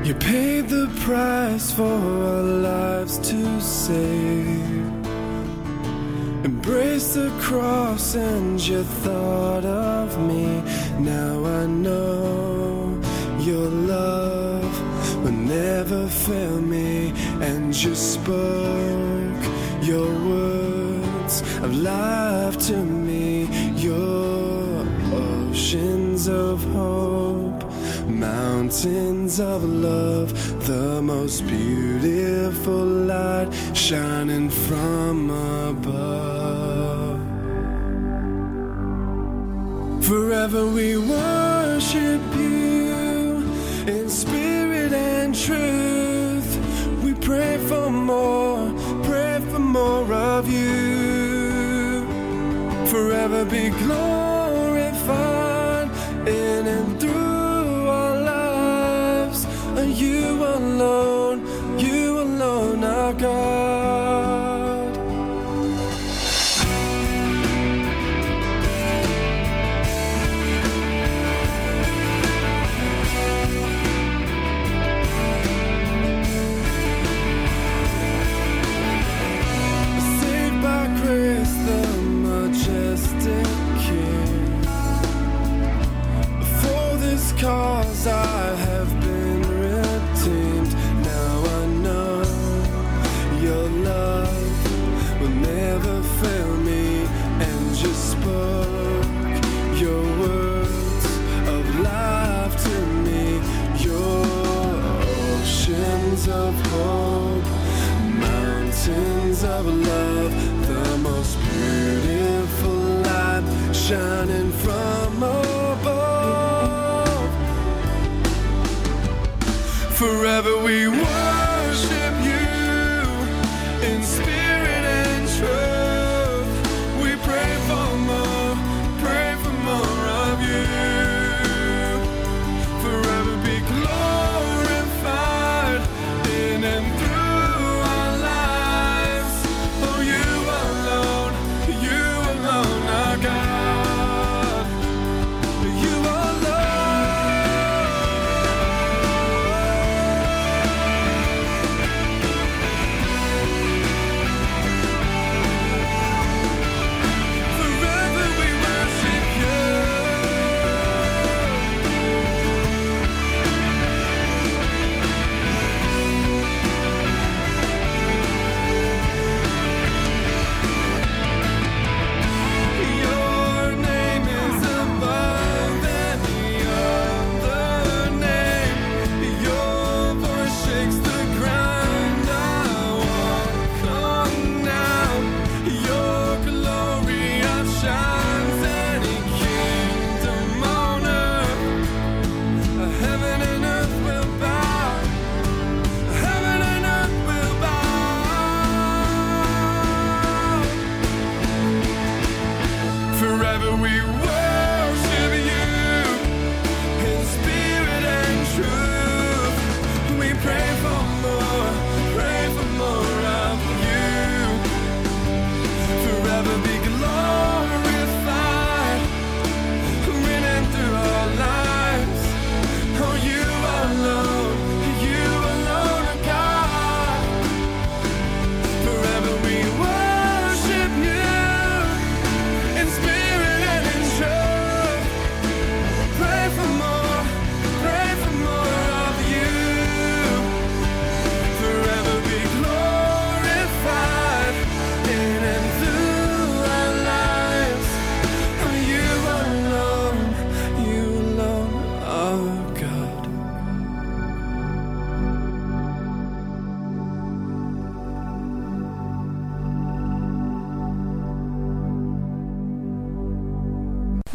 You paid the price for our lives to save. Embrace the cross and you thought of me. Now I know your love will never fail me. And you spoke your words of life to me. Your oceans of hope, mountains of love, the most beautiful light shining from above. Forever we worship you in spirit and truth. We pray for more, pray for more of you. Forever be glorified in and through. You alone, you alone are God. Saved by grace, the majestic King. For this cause I have been. Now I know your of hope, mountains of love, the most beautiful light shining from above. Forever we worship you in spirit and truth. We pray for more, pray for more of you.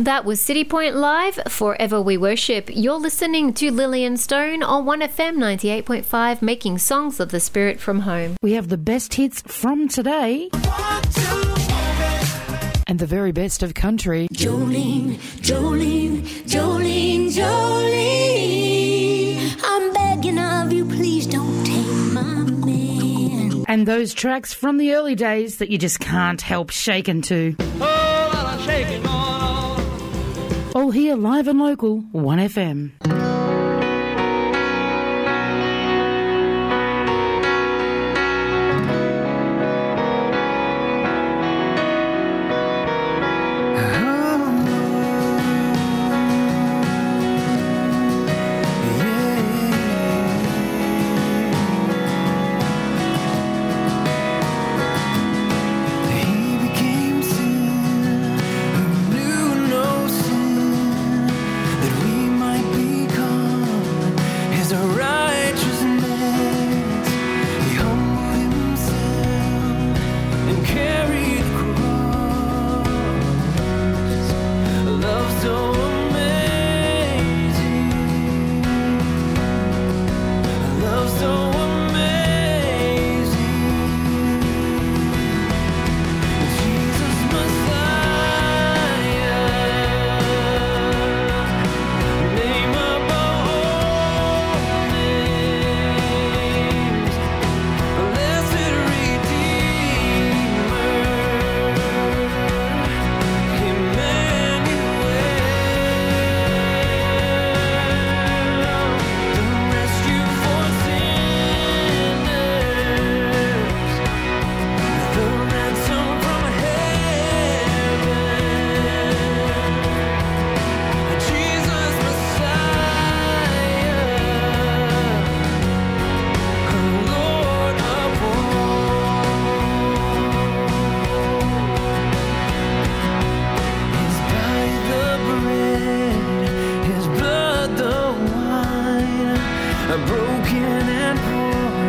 That was City Point Live, Forever We Worship. You're listening to Lillian Stone on one F M ninety-eight point five, making songs of the spirit from home. We have the best hits from today and the very best of country. Jolene, Jolene, Jolene, Jolene, I'm begging of you, please don't take my man. And those tracks from the early days that you just can't help shaking to. Oh, well, I'm shaking on. All here live and local, one F M. Broken and poor.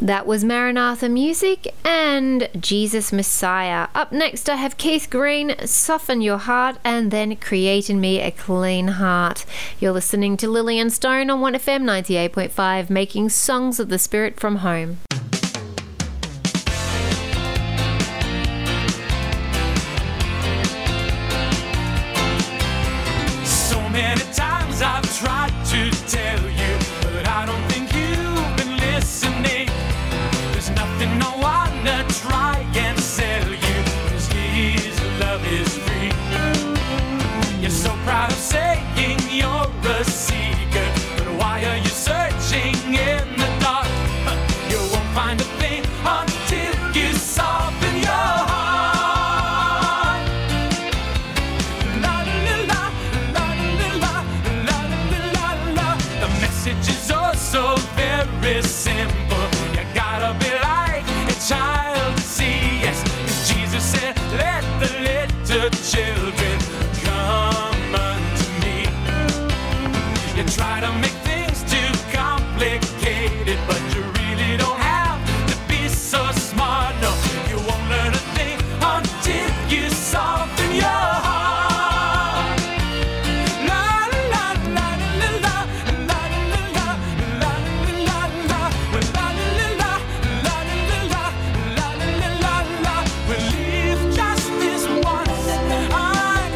That was Maranatha Music and Jesus Messiah. Up next, I have Keith Green, Soften Your Heart, and then Create in Me a Clean Heart. You're listening to Lillian Stone on one F M ninety-eight point five, making songs of the spirit from home. So many times I've tried to tell you, but I don't think you've been listening. No one to try and sell you, 'cause his love is free. You're so proud of saying you're a seeker, but why are you searching in the dark? You won't find a thing until you soften your heart. La la la, la la la, la la la. The message is oh so very simple. You gotta be like child see, yes, 'cause Jesus said, let the little children come unto me. You try to make things too complicated, but you really don't have to be so smart. No, you won't learn a thing until you soften your heart. La la la la la la la la la la la la. Live just this once. I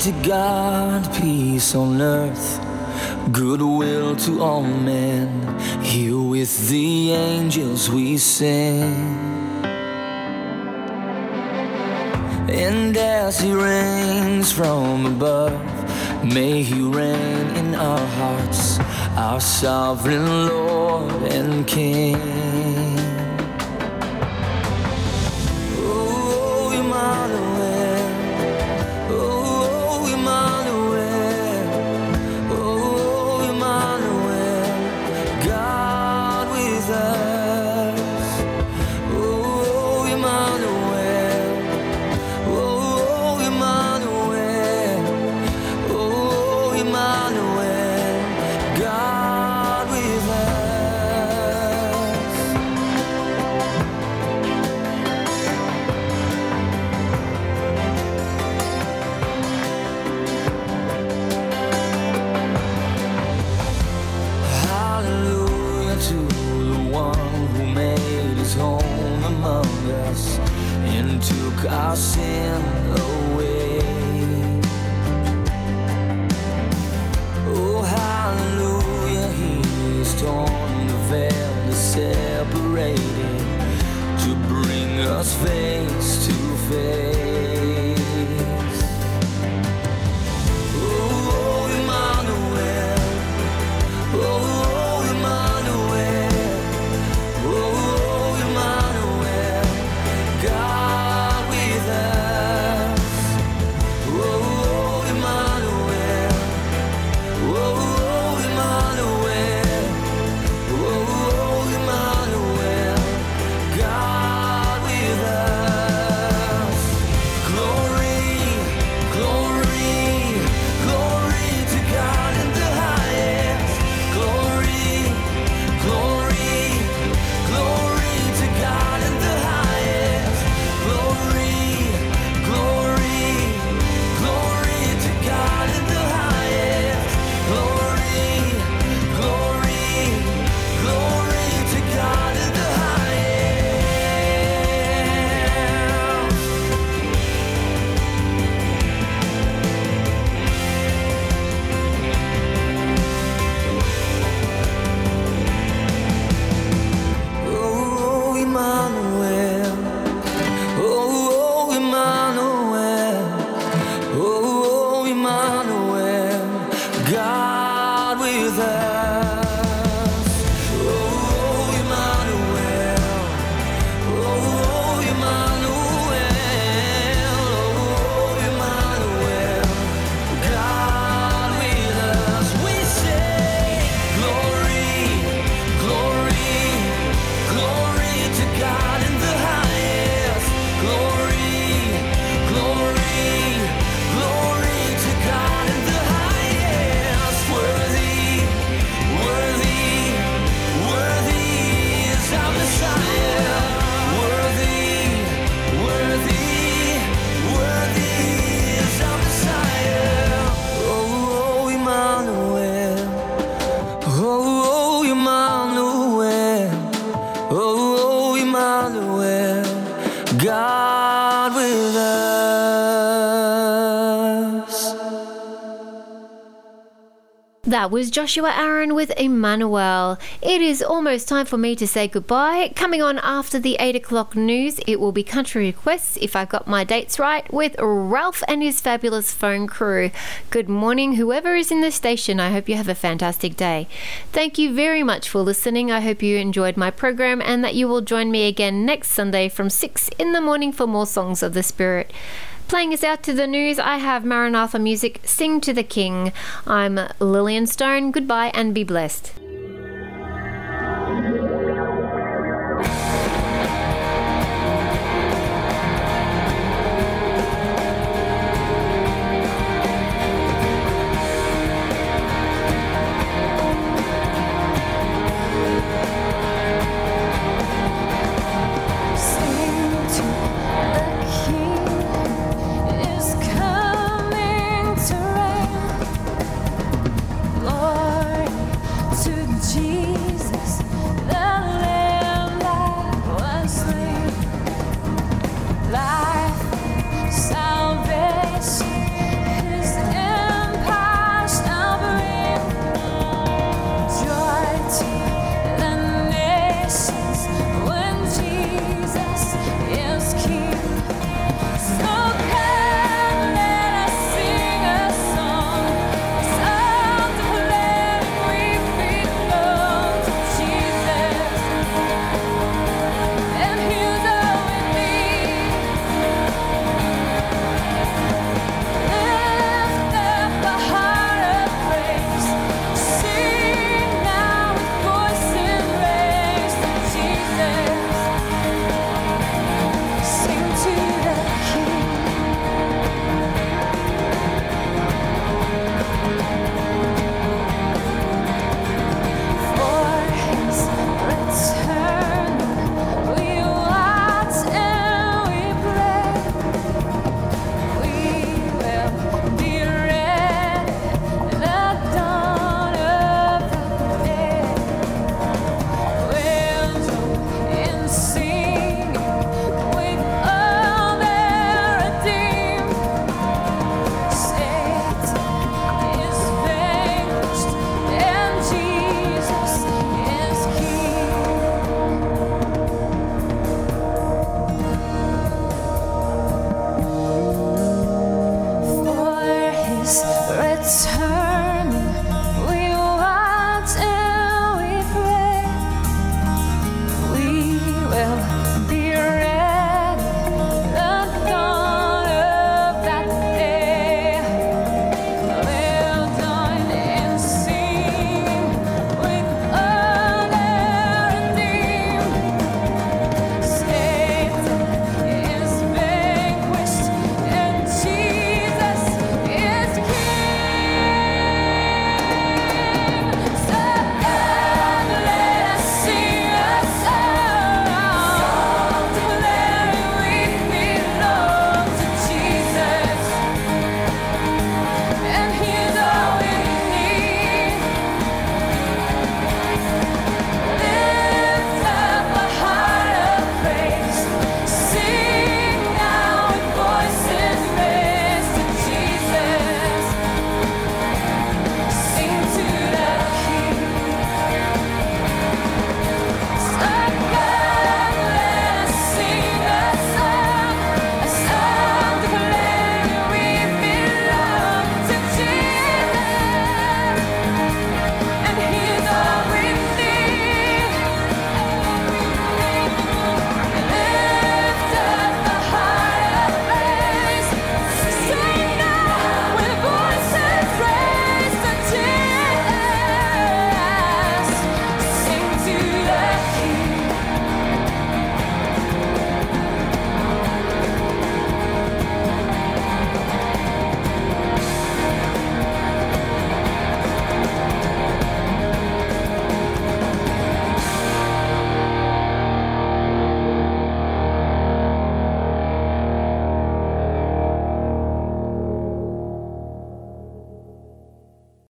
To God, peace on earth, goodwill to all men. Here with the angels we sing. And as He reigns from above, may He reign in our hearts, our sovereign Lord and King. our sin away. Oh, hallelujah, he is torn the veil that separated to bring us face to face. Oh, oh, Emmanuel, oh, oh, Emmanuel. That was Joshua Aaron with Emmanuel. It is almost time for me to say goodbye. Coming on after the eight o'clock news, it will be Country Requests, if I've got my dates right, with Ralph and his fabulous phone crew. Good morning, whoever is in the station. I hope you have a fantastic day. Thank you very much for listening. I hope you enjoyed my program and that you will join me again next Sunday from six in the morning for more Songs of the Spirit. Playing us out to the news, I have Maranatha Music, Sing to the King. I'm Lillian Stone. Goodbye and be blessed.